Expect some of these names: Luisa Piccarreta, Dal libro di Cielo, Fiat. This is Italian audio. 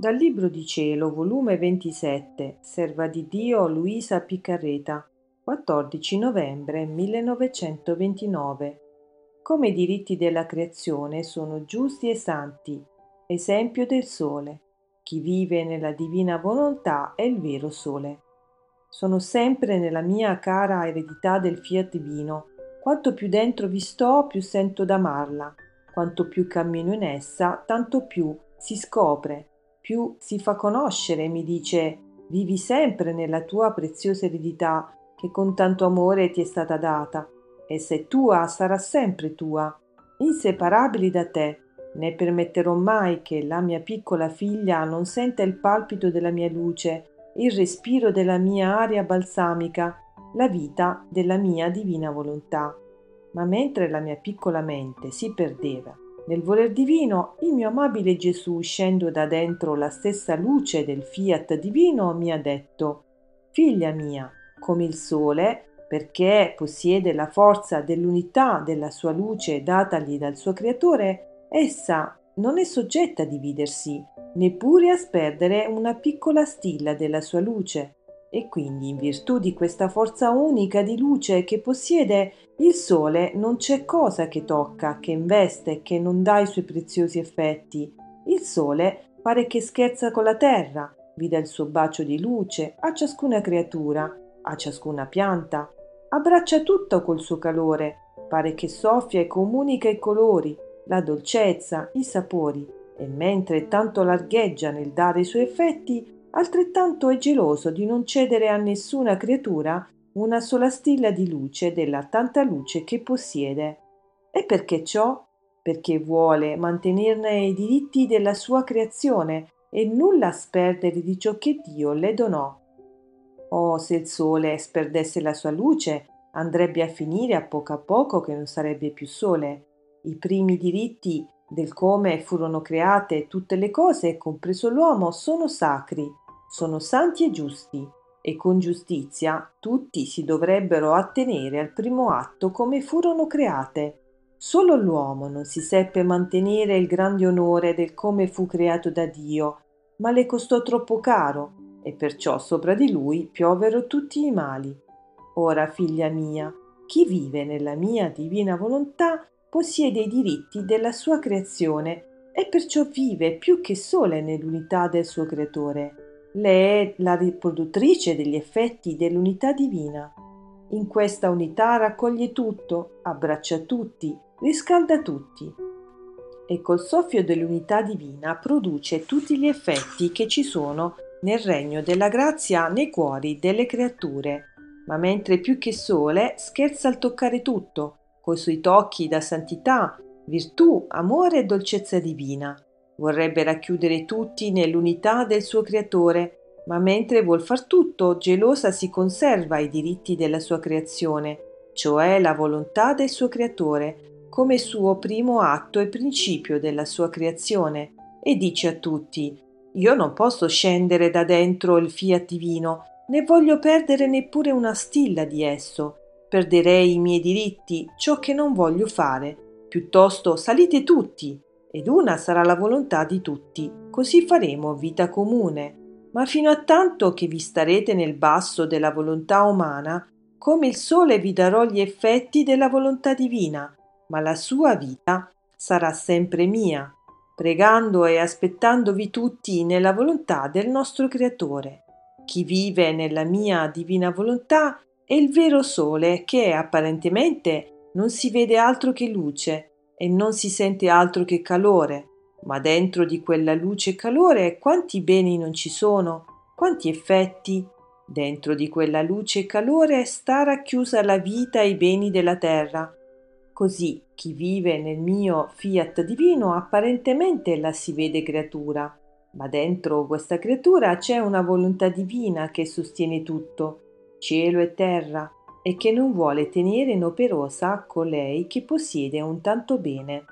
Dal libro di Cielo, volume 27, Serva di Dio Luisa Piccarreta, 14 novembre 1929. Come i diritti della creazione sono giusti e santi, esempio del sole. Chi vive nella divina volontà è il vero sole. Sono sempre nella mia cara eredità del Fiat divino. Quanto più dentro vi sto, più sento d'amarla. Quanto più cammino in essa, tanto più si scopre. Più si fa conoscere, mi dice, vivi sempre nella tua preziosa eredità che con tanto amore ti è stata data. Essa è tua, sarà sempre tua, inseparabili da te. Ne permetterò mai che la mia piccola figlia non senta il palpito della mia luce, il respiro della mia aria balsamica, la vita della mia divina volontà. Ma mentre la mia piccola mente si perdeva nel voler divino, il mio amabile Gesù, uscendo da dentro la stessa luce del Fiat divino, mi ha detto: figlia mia, come il sole, perché possiede la forza dell'unità della sua luce datagli dal suo creatore, essa non è soggetta a dividersi, neppure a sperdere una piccola stilla della sua luce. E quindi, in virtù di questa forza unica di luce che possiede il sole, non c'è cosa che tocca, che investe, che non dà i suoi preziosi effetti. Il sole pare che scherza con la terra, vi dà il suo bacio di luce a ciascuna creatura, a ciascuna pianta, abbraccia tutto col suo calore, pare che soffia e comunica i colori, la dolcezza, i sapori, e mentre tanto largheggia nel dare i suoi effetti, altrettanto è geloso di non cedere a nessuna creatura una sola stilla di luce della tanta luce che possiede. E perché ciò? Perché vuole mantenerne i diritti della sua creazione e nulla sperdere di ciò che Dio le donò. Oh, se il sole sperdesse la sua luce, andrebbe a finire a poco che non sarebbe più sole. I primi diritti del come furono create tutte le cose, compreso l'uomo, sono sacri, sono santi e giusti, e con giustizia tutti si dovrebbero attenere al primo atto come furono create. Solo l'uomo non si seppe mantenere il grande onore del come fu creato da Dio, ma le costò troppo caro, e perciò sopra di lui piovero tutti i mali. Ora, figlia mia, chi vive nella mia divina volontà possiede i diritti della sua creazione e perciò vive più che sole nell'unità del suo creatore. Lei è la riproduttrice degli effetti dell'unità divina. In questa unità raccoglie tutto, abbraccia tutti, riscalda tutti. E col soffio dell'unità divina produce tutti gli effetti che ci sono nel regno della grazia nei cuori delle creature. Ma mentre più che sole scherza al toccare tutto, coi suoi tocchi da santità, virtù, amore e dolcezza divina. Vorrebbe racchiudere tutti nell'unità del suo creatore, ma mentre vuol far tutto, gelosa si conserva i diritti della sua creazione, cioè la volontà del suo creatore, come suo primo atto e principio della sua creazione, e dice a tutti: io non posso scendere da dentro il Fiat divino, né voglio perdere neppure una stilla di esso. Perderei i miei diritti, ciò che non voglio fare. Piuttosto salite tutti, ed una sarà la volontà di tutti, così faremo vita comune. Ma fino a tanto che vi starete nel basso della volontà umana, come il sole vi darò gli effetti della volontà divina, ma la sua vita sarà sempre mia, pregando e aspettandovi tutti nella volontà del nostro Creatore. Chi vive nella mia divina volontà è il vero sole che apparentemente non si vede altro che luce e non si sente altro che calore, ma dentro di quella luce e calore quanti beni non ci sono, quanti effetti. Dentro di quella luce e calore sta racchiusa la vita e i beni della terra. Così chi vive nel mio Fiat divino apparentemente la si vede creatura, ma dentro questa creatura c'è una volontà divina che sostiene tutto, cielo e terra, e che non vuole tenere inoperosa colei che possiede un tanto bene.